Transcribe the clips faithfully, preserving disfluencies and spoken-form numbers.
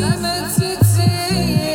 Hey, hey, hey.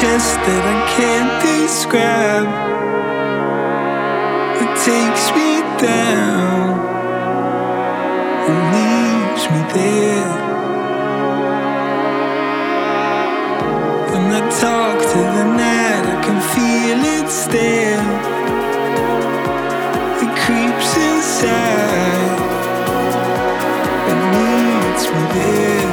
chest that I can't describe. It takes me down and leaves me there. When I talk to the night, I can feel it still. It creeps inside and leaves me there.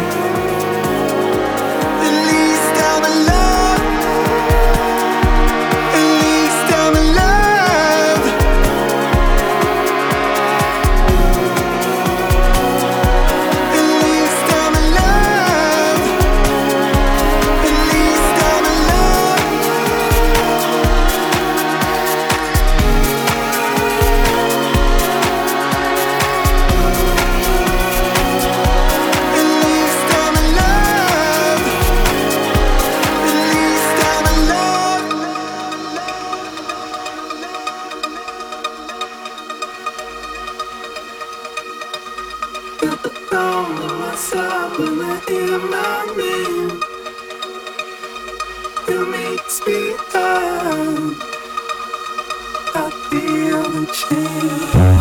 Feel the change.